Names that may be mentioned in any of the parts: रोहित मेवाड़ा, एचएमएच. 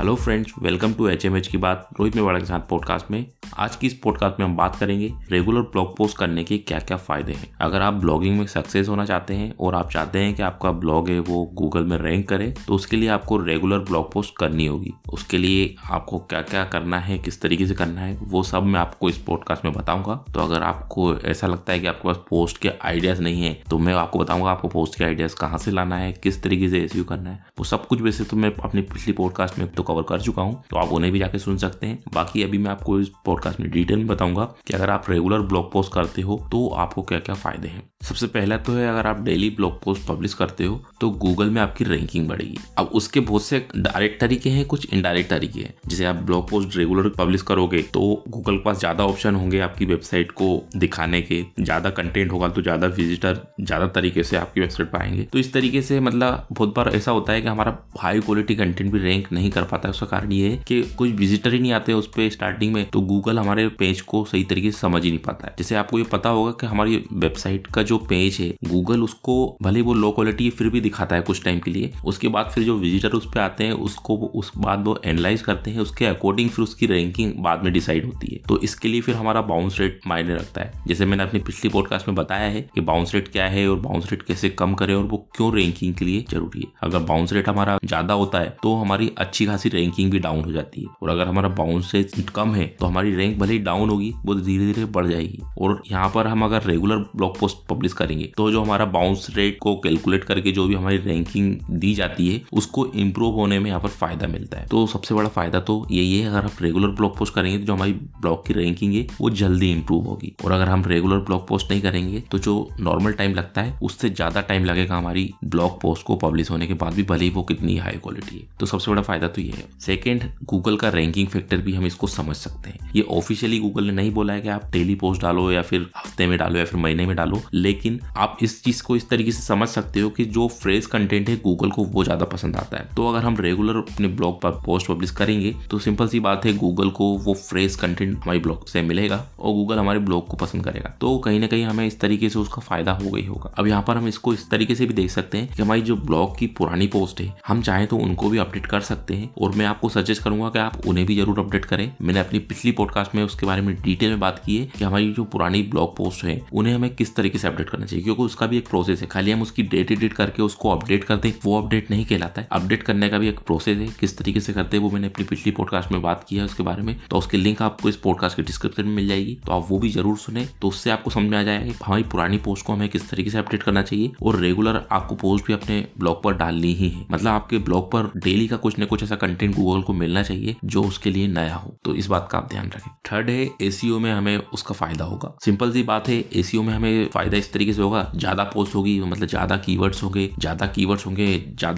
Hello friends, welcome to एचएमएच की बात रोहित मेवाड़ा के साथ पॉडकास्ट में। आज की इस पॉडकास्ट में हम बात करेंगे रेगुलर ब्लॉग पोस्ट करने के क्या क्या फायदे हैं। अगर आप ब्लॉगिंग में सक्सेस होना चाहते हैं और आप चाहते हैं कि आपका ब्लॉग है वो गूगल में रैंक करे, तो उसके लिए आपको रेगुलर ब्लॉग पोस्ट करनी होगी। उसके लिए आपको क्या क्या करना है, किस तरीके से करना है, वो सब मैं आपको इस पॉडकास्ट में बताऊंगा। तो अगर आपको ऐसा लगता है कि आपके पास पोस्ट के आइडियाज नहीं है, तो मैं आपको बताऊंगा आपको पोस्ट के आइडियाज कहाँ से लाना है, किस तरीके से एसईओ करना है। वो सब कुछ वैसे तो मैं अपनी पिछली पॉडकास्ट में तो कवर कर चुका हूँ, तो आप उन्हें भी जाके सुन सकते हैं। बाकी अभी मैं आपको इस पॉडकास्ट में डिटेल में बताऊंगा कि अगर आप रेगुलर ब्लॉग पोस्ट करते हो तो आपको क्या क्या फायदे हैं। सबसे पहला तो है, अगर आप डेली ब्लॉग पोस्ट पब्लिश करते हो तो गूगल में आपकी रैंकिंग बढ़ेगी। अब उसके बहुत से डायरेक्ट तरीके हैं, कुछ इनडायरेक्ट तरीके हैं। जैसे आप ब्लॉग पोस्ट रेगुलर पब्लिश करोगे तो गूगल के पास ज्यादा ऑप्शन होंगे आपकी वेबसाइट को दिखाने के, ज्यादा कंटेंट होगा तो ज्यादा विजिटर ज्यादा तरीके से आपकी वेबसाइट पर आएंगे। तो इस तरीके से मतलब बहुत बार ऐसा होता है कि हमारा हाई क्वालिटी कंटेंट भी रैंक नहीं कर पाता है। उसका कारण ये है कि कुछ विजिटर ही नहीं आते उस पर स्टार्टिंग में, तो गूगल हमारे पेज को सही तरीके से समझ ही नहीं पाता है। जैसे आपको ये पता होगा कि हमारी वेबसाइट का जो पेज है गूगल उसको भले वो लो क्वालिटी फिर भी दिखाता है कुछ टाइम के लिए। उसके बाद फिर जो विजिटर उस पे आते हैं उसको उस बाद वो एनालाइज करते हैं, उसके अकॉर्डिंग फिर उसकी रैंकिंग बाद में डिसाइड होती है। तो इसके लिए फिर हमारा बाउंस रेट मायने रखता है। जैसे मैंने अपनी पिछली पॉडकास्ट में बताया है कि बाउंस रेट क्या है और बाउंस रेट कैसे कम करें और वो क्यों रैंकिंग के लिए जरूरी है। अगर बाउंस रेट हमारा ज्यादा होता है तो हमारी अच्छी खासी रैंकिंग भी डाउन हो जाती है, और अगर हमारा बाउंस रेट कम है तो हमारी रैंक भले ही डाउन होगी वो धीरे धीरे बढ़ जाएगी। और यहाँ पर हम अगर रेगुलर ब्लॉग पोस्ट पब्लिश करेंगे तो जो हमारा बाउंस रेट को कैलकुलेट करके जो भी हमारी रैंकिंग दी जाती है उसको इम्प्रूव होने में यहाँ पर फायदा मिलता है। तो सबसे बड़ा फायदा तो यही है, अगर आप रेगुलर ब्लॉग पोस्ट करेंगे तो जो हमारी ब्लॉग की रैंकिंग है वो जल्दी इम्प्रूव होगी। और अगर हम रेगुलर ब्लॉग पोस्ट नहीं करेंगे तो जो नॉर्मल टाइम लगता है उससे ज्यादा टाइम लगेगा हमारी ब्लॉग पोस्ट को पब्लिश होने के बाद भी, भले ही वो कितनी हाई क्वालिटी है। तो सबसे बड़ा फायदा तो ये है। सेकेंड, गूगल का रैंकिंग फैक्टर भी हम इसको समझ सकते हैं। ये ऑफिशियली गूगल ने नहीं बोला है कि आप डेली पोस्ट डालो या फिर हफ्ते में डालो या फिर महीने में डालो, लेकिन आप इस चीज को इस तरीके से समझ सकते हो कि जो फ्रेश कंटेंट है गूगल को वो ज्यादा पसंद आता है। तो अगर हम रेगुलर अपने ब्लॉग पर पोस्ट पब्लिश करेंगे तो सिंपल सी बात है, गूगल को वो फ्रेश कंटेंट हमारे ब्लॉग से मिलेगा और गूगल हमारे ब्लॉग को पसंद करेगा। तो कहीं ना कहीं हमें इस तरीके से उसका फायदा हो गई होगा। अब यहाँ पर हम इसको इस तरीके से भी देख सकते हैं कि हमारी जो ब्लॉग की पुरानी पोस्ट है हम चाहें तो उनको भी अपडेट कर सकते हैं, और मैं आपको सजेस्ट करूंगा कि आप उन्हें भी जरूर अपडेट करें। मैंने अपनी पिछली पॉडकास्ट में उसके बारे में डिटेल में बात की है कि हमारी जो पुरानी ब्लॉग पोस्ट है उन्हें हमें किस तरीके से अपडेट करना चाहिए, क्योंकि उसका भी एक प्रोसेस है। खाली हम उसकी डेट एडिट करके उसको अपडेट करते हैं वो अपडेट नहीं कहलाता है, अपडेट करने का भी एक प्रोसेस है। किस तरीके से करते हैं वो मैंने अपनी पिछली पॉडकास्ट में बात की है उसके बारे में, तो उसकी लिंक आपको इस पॉडकास्ट के डिस्क्रिप्शन में मिल जाएगी, तो आप वो भी जरूर सुने। तो उससे आपको समझ में आ जाएगा कि हमारी पुरानी पोस्ट को हमें किस तरीके से अपडेट करना चाहिए, और रेगुलर आपको पोस्ट भी अपने ब्लॉग पर डालनी ही है। मतलब आपके ब्लॉग पर डेली का कुछ ना कुछ ऐसा कंटेंट गूगल को मिलना चाहिए जो उसके लिए नया हो, तो इस बात का आप ध्यान रखें। थर्ड है, एसईओ में हमें उसका फायदा होगा। सिंपल सी बात है, एसईओ में हमें फायदा इस तरीके से होगा, ज्यादा पोस्ट होगी मतलब ज्यादा कीवर्ड्स होंगे, ज्यादा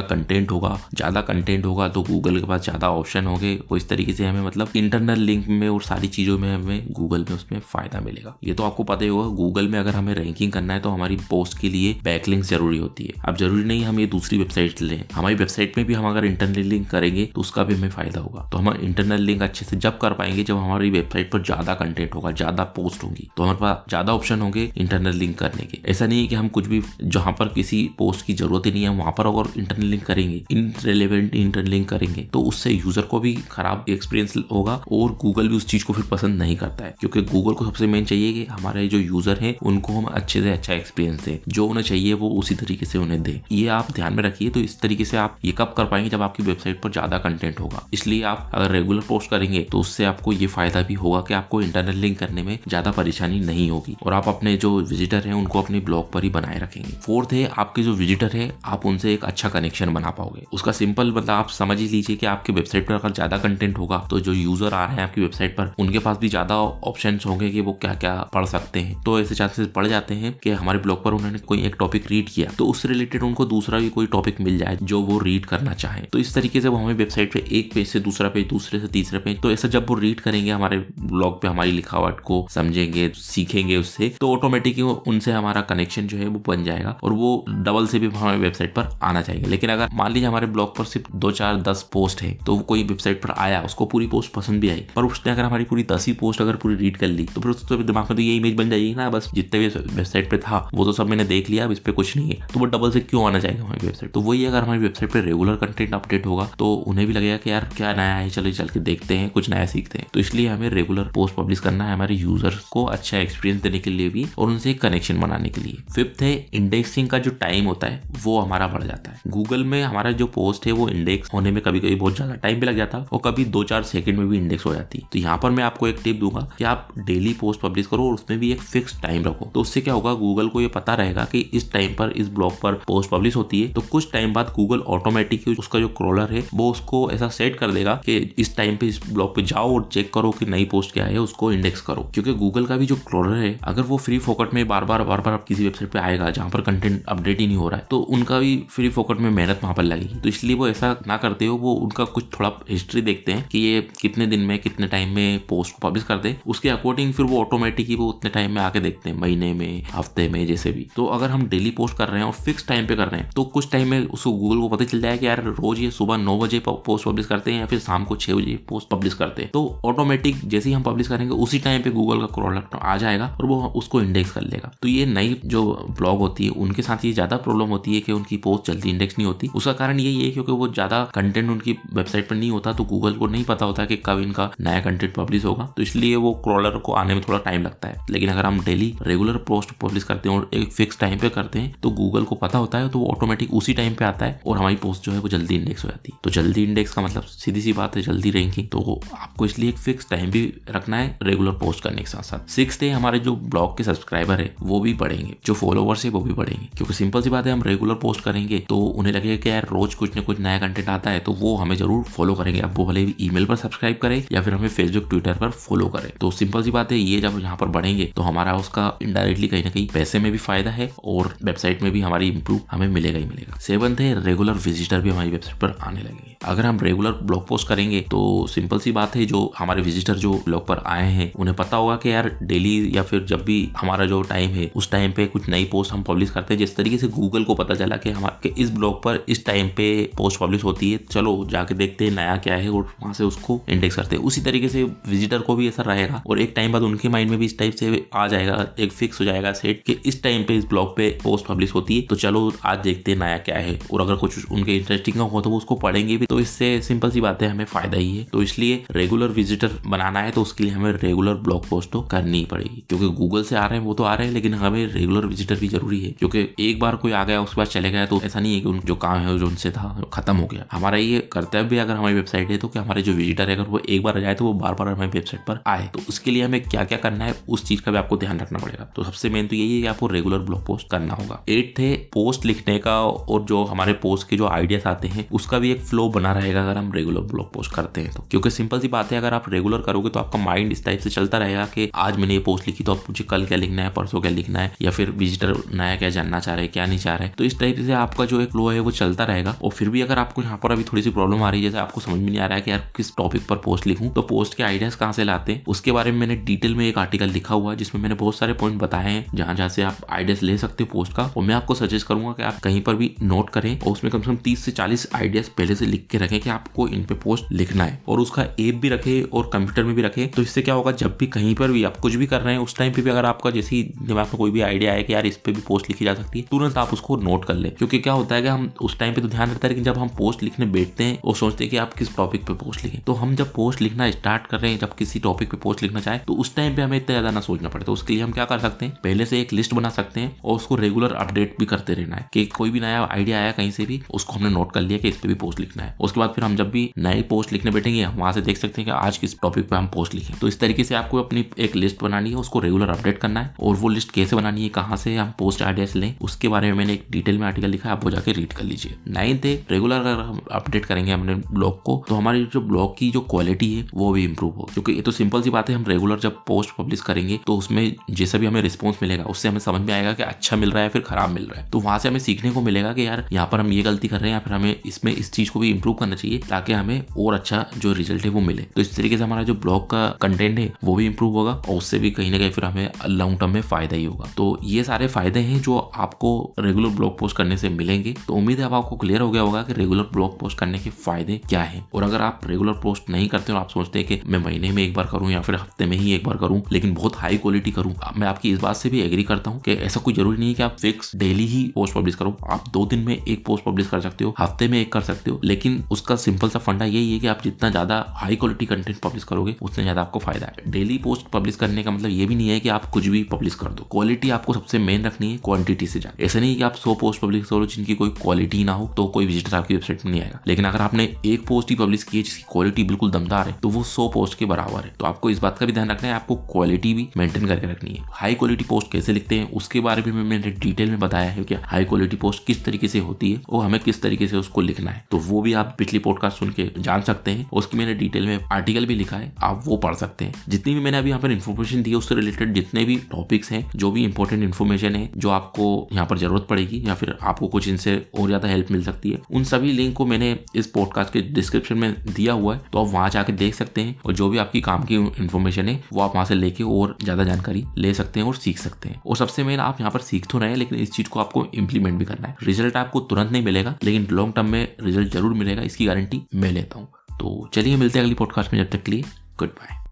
कंटेंट होगा। ज्यादा कंटेंट होगा तो गूगल के पास ज्यादा ऑप्शन होंगे, तो इस तरीके से हमें मतलब इंटरनल लिंक में और सारी चीजों में हमें गूगल में उसमें फायदा मिलेगा। ये तो आपको पता ही होगा, गूगल में अगर हमें रैंकिंग करना है तो हमारी पोस्ट के लिए बैकलिंक जरूरी होती है। अब जरूरी नहीं हम ये दूसरी वेबसाइट लें, हमारी वेबसाइट में भी हम अगर इंटरनल लिंक करेंगे तो उसका भी हमें फायदा होगा। तो हम इंटरनल लिंक अच्छे से जब कर पाएंगे जब हमारी वेबसाइट पर ज्यादा कंटेंट होगा, ज्यादा पोस्ट होंगी, तो हमारे पास ज्यादा ऑप्शन होंगे इंटरनल लिंक करने के। ऐसा नहीं है कि हम कुछ भी जहां पर किसी पोस्ट की जरूरत ही नहीं है वहां पर अगर इंटरनल लिंक करेंगे, इनरेलेवेंट इंटरनल लिंक करेंगे, तो उससे यूजर को भी खराब एक्सपीरियंस होगा और गूगल भी उस चीज को फिर पसंद नहीं करता है। क्योंकि गूगल को सबसे मेन चाहिए कि हमारे जो यूजर हैं उनको हम अच्छे से अच्छा एक्सपीरियंस दें, जो उन्हें चाहिए वो उसी तरीके से उन्हें दें। ये आप ध्यान में रखिए। तो इस तरीके से आप ये कब कर पाएंगे जब आपकी वेबसाइट पर ज्यादा कंटेंट होगा। इसलिए आप अगर रेगुलर पोस्ट करेंगे तो उससे आपको ये फायदा भी होगा कि आपको इंटरनल लिंक करने में ज्यादा परेशानी नहीं होगी, और आप अपने जो विजिटर हैं उनको अपने ब्लॉग पर ही बनाए रखेंगे। फोर्थ है, आपके जो विजिटर है आप उनसे एक अच्छा कनेक्शन बना पाओगे। उसका सिंपल मतलब आप समझ ही लीजिए कि आपकी वेबसाइट पर अगर ज्यादा कंटेंट होगा तो जो यूजर आ रहे हैं आपकी वेबसाइट पर उनके पास भी ज्यादा ऑप्शंस होंगे कि वो क्या क्या पढ़ सकते हैं। तो ऐसे चांसेस बढ़ जाते हैं कि हमारे ब्लॉग पर उन्होंने कोई एक टॉपिक रीड किया तो उससे रिलेटेड उनको दूसरा भी कोई टॉपिक मिल जाए जो वो रीड करना चाहे। तो इस तरीके से वो हमें वेबसाइट पे एक पेज से दूसरा पेज, दूसरे से तीसरा पेज, तो ऐसा जब वो रीड करेंगे हमारे ब्लॉग पे हमारी लिखावट को समझेंगे, सीखेंगे उससे, तो ऑटोमेटिकली उनसे से हमारा कनेक्शन जो है वो बन जाएगा और वो डबल से भी हमारे वेबसाइट पर आना चाहिए। लेकिन अगर मान लीजिए हमारे ब्लॉग पर सिर्फ 2-4-10 पोस्ट है, तो कोई वेबसाइट पर आया, उसको पूरी पोस्ट पसंद भी आई, पर उसने अगर हमारी पूरी 10 ही पोस्ट अगर पूरी रीड कर ली तो फिर उसके दिमाग में तो ये इमेज बन जाएगी ना, बस जितने भी वेबसाइट पे था वो तो सब मैंने देख लिया, अब इस पर कुछ नहीं है, तो वो डबल से क्यों आना चाहिए हमारी वेबसाइट। तो वही अगर हमारी वेबसाइट पर रेगुलर कंटेंट अपडेट होगा तो उन्हें भी लगेगा कि यार क्या नया है, चलो चल के देखते हैं, कुछ नया सीखते हैं। तो इसलिए हमें रेगुलर पोस्ट पब्लिश करना है हमारे यूजर्स को अच्छा एक्सपीरियंस देने के लिए भी और उनसे कनेक्शन बनाने के लिए। 5th है इंडेक्सिंग का जो टाइम होता है वो हमारा बढ़ जाता है। गूगल में हमारा जो पोस्ट है वो इंडेक्स होने में कभी कभी बहुत ज्यादा टाइम भी लग जाता है और कभी 2-4 सेकंड में भी इंडेक्स हो जाती है। तो यहाँ पर मैं आपको एक टिप दूंगा कि आप डेली पोस्ट पब्लिश करो और उसमें भी एक फिक्स टाइम रखो। तो उससे क्या होगा, गूगल को ये पता रहेगा कि इस टाइम पर इस ब्लॉग पर पोस्ट पब्लिश होती है, तो कुछ टाइम बाद गूगल ऑटोमेटिक उसका जो क्रॉलर है वो उसको ऐसा सेट कर देगा कि इस टाइम पे इस ब्लॉग पे जाओ और चेक करो कि नई पोस्ट क्या है, उसको इंडेक्स करो। क्योंकि गूगल का भी जो क्रॉलर है अगर वो फ्री फोकट में बार बार आप किसी वेबसाइट पे आएगा जहां पर कंटेंट अपडेट ही नहीं हो रहा है तो उनका भी फ्री फोकट में मेहनत वहां पर लगेगी। तो इसलिए वो ऐसा ना करते हो, वो उनका कुछ थोड़ा हिस्ट्री देखते हैं कि ये कितने दिन में कितने टाइम में पोस्ट को पब्लिश करते हैं, उसके अकॉर्डिंग फिर वो ऑटोमेटिक ही वो उतने टाइम में आके देखते हैं, महीने में, हफ्ते में, जैसे भी। तो अगर हम डेली पोस्ट कर रहे हैं और फिक्स टाइम पे कर रहे हैं तो कुछ टाइम में उसको गूगल को पता चल जाएगा कि यार रोज ये सुबह 9 बजे पोस्ट पब्लिश करते हैं या फिर शाम को 6 बजे पोस्ट पब्लिश करते हैं। तो ऑटोमेटिक जैसे ही हम पब्लिश करेंगे उसी टाइम पे गूगल का क्रॉलर आ जाएगा और वो उसको इंडेक्स कर लेगा। तो ये नई जो ब्लॉग होती है उनके साथ ये ज्यादा प्रॉब्लम होती है कि उनकी पोस्ट जल्दी इंडेक्स नहीं होती। उसका कारण यही है क्योंकि वो ज्यादा कंटेंट उनकी वेबसाइट पर नहीं होता, तो गूगल को नहीं पता होता कि कब इनका नया कंटेंट पब्लिश होगा, तो इसलिए वो क्रॉलर को आने में थोड़ा टाइम लगता है। लेकिन अगर हम डेली रेगुलर पोस्ट पब्लिश करते हैं और एक फिक्स टाइम पे करते हैं तो गूगल को पता होता है, तो वो ऑटोमेटिक उसी टाइम पे आता है और हमारी पोस्ट जो है वो जल्दी इंडेक्स हो जाती है। तो जल्दी इंडेक्स का मतलब सीधी सी बात है जल्दी रैंकिंग। तो आपको इसलिए एक फिक्स टाइम भी रखना है रेगुलर पोस्ट करने के साथ साथ। 6th है हमारे जो ब्लॉग के सब्सक्राइबर है वो भी बढ़ेंगे, जो फॉलोवर्स है वो भी बढ़ेंगे, क्योंकि सिंपल सी बात है हम रेगुलर पोस्ट करेंगे तो उन्हें लगेगा कि यार रोज कुछ ना कुछ नया कंटेंट आता है, तो वो हमें जरूर फॉलो करेंगे। आप वो भले ईमेल पर सब्सक्राइब करें या फिर हमें फेसबुक ट्विटर पर फॉलो करें। तो सिंपल सी बात है ये जब यहाँ पर बढ़ेंगे तो हमारा उसका इनडायरेक्टली कहीं ना कहीं पैसे में भी फायदा है और वेबसाइट में भी हमारी इंप्रूव हमें मिलेगा ही मिलेगा। 7th है रेगुलर विजिटर भी हमारी वेबसाइट पर आने लगेंगे। अगर हम रेगुलर ब्लॉग पोस्ट करेंगे तो सिंपल सी बात है जो हमारे विजिटर जो ब्लॉग पर आए हैं उन्हें पता होगा कि यार डेली या फिर जब भी हमारा जो टाइम है उस टाइम पे कुछ नई पोस्ट हम पब्लिश करते हैं। जिस तरीके से गूगल को पता चला कि हमारे इस ब्लॉग पर इस टाइम पे पोस्ट पब्लिश होती है, चलो जाके देखते हैं नया क्या है और वहां से उसको इंडेक्स करते हैं, उसी तरीके से विजिटर को भी ऐसा रहेगा और एक टाइम बाद उनके माइंड में भी इस टाइप से आ जाएगा, एक फिक्स हो जाएगा सेट कि इस टाइम पे इस ब्लॉग पे पोस्ट पब्लिश होती है, तो चलो आज देखते हैं नया क्या है। और अगर कुछ उनके इंटरेस्टिंग हो तो वो उसको पढ़ेंगे भी, तो इससे सिंपल सी बात है हमें फायदा ही है। तो इसलिए रेगुलर विजिटर बनाना है तो उसके लिए हमें रेगुलर ब्लॉग पोस्ट तो करनी ही पड़ेगी, क्योंकि गूगल से आ रहे हैं वो तो आ रहे हैं लेकिन हमें रेगुलर विजिटर भी जरूरी है। क्योंकि एक बार कोई आ गया उसके बाद चले गया तो ऐसा नहीं है कि उन जो काम है जो उनसे था खत्म हो गया। हमारा ये कर्तव्य अगर हमारी वेबसाइट है तो कि हमारे जो विजिटर है अगर वो एक बार आ जाए तो वो बार बार हमारी वेबसाइट पर आए, तो उसके लिए हमें क्या क्या करना है उस चीज का भी आपको ध्यान रखना पड़ेगा। तो सबसे मेन तो यही है कि आपको रेगुलर ब्लॉग पोस्ट करना होगा। 8th है पोस्ट लिखने का और जो हमारे पोस्ट के जो आइडियाज आते हैं उसका भी एक फ्लो बना रहेगा अगर हम रेगुलर ब्लॉग पोस्ट करते हैं तो, क्योंकि सिंपल सी बात है अगर आप रेगुलर करोगे तो आपका माइंड इस टाइप से चलता रहेगा कि आज मैंने ये पोस्ट लिखी तो अब मुझे कल क्या लिखना है, परसों क्या लिखना है, या फिर विजिटर नया क्या जानना चाह रहे क्या नहीं चाह रहे, तो इस टाइप से आपका जो एक फ्लो है वो चलता रहेगा। और फिर भी अगर आपको यहाँ पर अभी थोड़ी सी प्रॉब्लम आ रही है, जैसे आपको समझ में नहीं आ रहा है कि यार किस टॉपिक पर पोस्ट लिखूं, तो पोस्ट के आइडियाज कहाँ से लाते हैं उसके बारे में मैंने डिटेल में एक आर्टिकल लिखा हुआ है जिसमें मैंने बहुत सारे पॉइंट बताए हैं जहां से आप आइडियाज ले सकते हो पोस्ट का। और मैं आपको सजेस्ट करूंगा कि आप कहीं पर भी नोट करें और उसमें कम से कम 30 से 40 आइडियाज पहले से लिख के रखें कि आपको इन पे पोस्ट लिखना है, और उसका ऐप भी रखें और कंप्यूटर में भी रखें। तो इससे क्या होगा जब भी कहीं पर भी आप कुछ भी कर रहे हैं उस टाइम पे भी अगर आपका जैसे ही दिमाग में कोई भी आइडिया है कि यार इस पे भी पोस्ट लिखी जा सकती है, तुरंत आप उसको नोट कर ले। क्योंकि क्या होता है कि हम उस टाइम पे तो ध्यान रहता है लेकिन जब हम पोस्ट लिखने बैठते हैं और सोचते हैं कि आप किस टॉपिक पे पोस्ट लिखें, तो हम जब पोस्ट लिखना स्टार्ट कर रहे हैं जब किसी टॉपिक पे पोस्ट लिखना चाहे तो उस टाइम पे हमें इतना ज्यादा ना सोचना पड़े। तो उसके लिए हम क्या कर सकते हैं पहले से एक लिस्ट बना सकते हैं और उसको रेगुलर अपडेट भी करते रहना है कि कोई भी नया आइडिया आया कहीं से भी उसको हमने नोट कर लिया कि इस पे भी पोस्ट लिखना है। उसके बाद फिर हम जब भी नई पोस्ट लिखने बैठेंगे वहां से देख सकते हैं कि आज किस टॉपिक पे हम पोस्ट लिखें। तो इस तरीके से आपको अपनी एक लिस्ट बनानी है, उसको रेगुलर अपडेट करना है, और वो लिस्ट कैसे बनानी है कहाँ से हम पोस्ट आइडियाज लें उसके बारे में मैंने एक डिटेल में आर्टिकल लिखा है, आप वो जाके रीड कर लीजिए। 9th है रेगुलर अगर हम अपडेट करेंगे हमने ब्लॉग को तो हमारी जो ब्लॉग की जो क्वालिटी है वो भी इंप्रूव हो, क्योंकि ये तो सिंपल सी बात है हम रेगुलर जब पोस्ट पब्लिश करेंगे तो उसमें जैसा भी हमें रिस्पॉन्स मिलेगा उससे हमें समझ में आएगा कि अच्छा मिल रहा है फिर खराब मिल रहा है, तो वहां से हमें सीखने को मिलेगा कि यार यहाँ पर हम ये गलती कर रहे हैं या फिर हमें इसमें इस चीज को भी इंप्रूव करना चाहिए ताकि हमें और अच्छा जो रिजल्ट है वो मिले। तो इस तरीके से हमारा जो ब्लॉग का कंटेंट है वो भी इंप्रूव होगा और उससे भी कहीं ना कहीं फिर हमें लॉन्ग टर्म में फायदा ही होगा। होगा। तो ये सारे फायदे हैं जो आपको रेगुलर ब्लॉग पोस्ट करने से मिलेंगे। तो उम्मीद है अब आपको क्लियर हो गया होगा कि रेगुलर ब्लॉग पोस्ट करने के फायदे क्या है। और अगर आप रेगुलर पोस्ट नहीं करते हो, आप सोचते हैं कि मैं महीने में एक बार करूं या फिर हफ्ते में ही एक बार करूं लेकिन बहुत हाई क्वालिटी करूं, मैं आपकी इस बात से भी एग्री करता हूं कि ऐसा कोई जरूरी नहीं कि आप फिक्स डेली ही पोस्ट पब्लिश करो। आप 2 दिन में एक पोस्ट पब्लिश कर सकते हो, हफ्ते में एक कर सकते हो, लेकिन उसका सिंपल सा फंडा यही है कि आप जितना ज्यादा हाई क्वालिटी कंटेंट पब्लिश करोगे उतना ज्यादा आपको फायदा है। डेली पोस्ट पब्लिश करने का मतलब ये भी नहीं है कि आप कुछ भी पब्लिश कर दो। क्वालिटी आपको सबसे मेन रखनी है, क्वांटिटी से ज्यादा। ऐसा नहीं कि आप 100 पोस्ट पब्लिश करो जिनकी कोई क्वालिटी ना हो तो कोई विजिटर आपकी वेबसाइट में नहीं आएगा। लेकिन अगर आपने एक पोस्ट ही पब्लिश की है जिसकी क्वालिटी बिल्कुल दमदार है तो वो 100 पोस्ट के बराबर है। तो आपको इस बात का भी ध्यान रखना है, आपको क्वालिटी भी मेंटेन करके रखनी है। हाई क्वालिटी पोस्ट कैसे लिखते हैं उसके बारे में मैंने डिटेल में बताया है कि हाई क्वालिटी पोस्ट किस तरीके से होती है और हमें किस तरीके से उसको लिखना है। तो वो भी आप पिछली पॉडकास्ट सुन के जान सकते हैं। उसकी मैंने डिटेल में आर्टिकल भी लिखा है, आप वो पढ़ सकते हैं। जितनी भी मैंने अभी यहाँ पर इन्फॉर्मेशन दी है उससे रिलेटेड जितने भी टॉपिक्स हैं, जो भी इंपॉर्टेंट इन्फॉर्मेशन है जो आपको यहाँ पर जरूरत पड़ेगी या फिर आपको कुछ इनसे और ज्यादा हेल्प मिल सकती है, उन सभी लिंक को मैंने इस पॉडकास्ट के डिस्क्रिप्शन में दिया हुआ है। तो आप वहां जाकर देख सकते हैं और जो भी आपकी काम की इन्फॉर्मेशन है वो आप वहां से लेके और ज्यादा जानकारी ले सकते हैं और सीख सकते हैं। और सबसे मेन, आप यहाँ पर सीख तो रहे हैं लेकिन इस चीज को आपको इंप्लीमेंट भी करना है। रिजल्ट आपको तुरंत नहीं मिलेगा लेकिन लॉन्ग टर्म में रिजल्ट जरूर मिलेगा, इसकी गारंटी मैं लेता हूँ। तो चलिए मिलते हैं अगली पॉडकास्ट में, जब तक के लिए गुड बाय।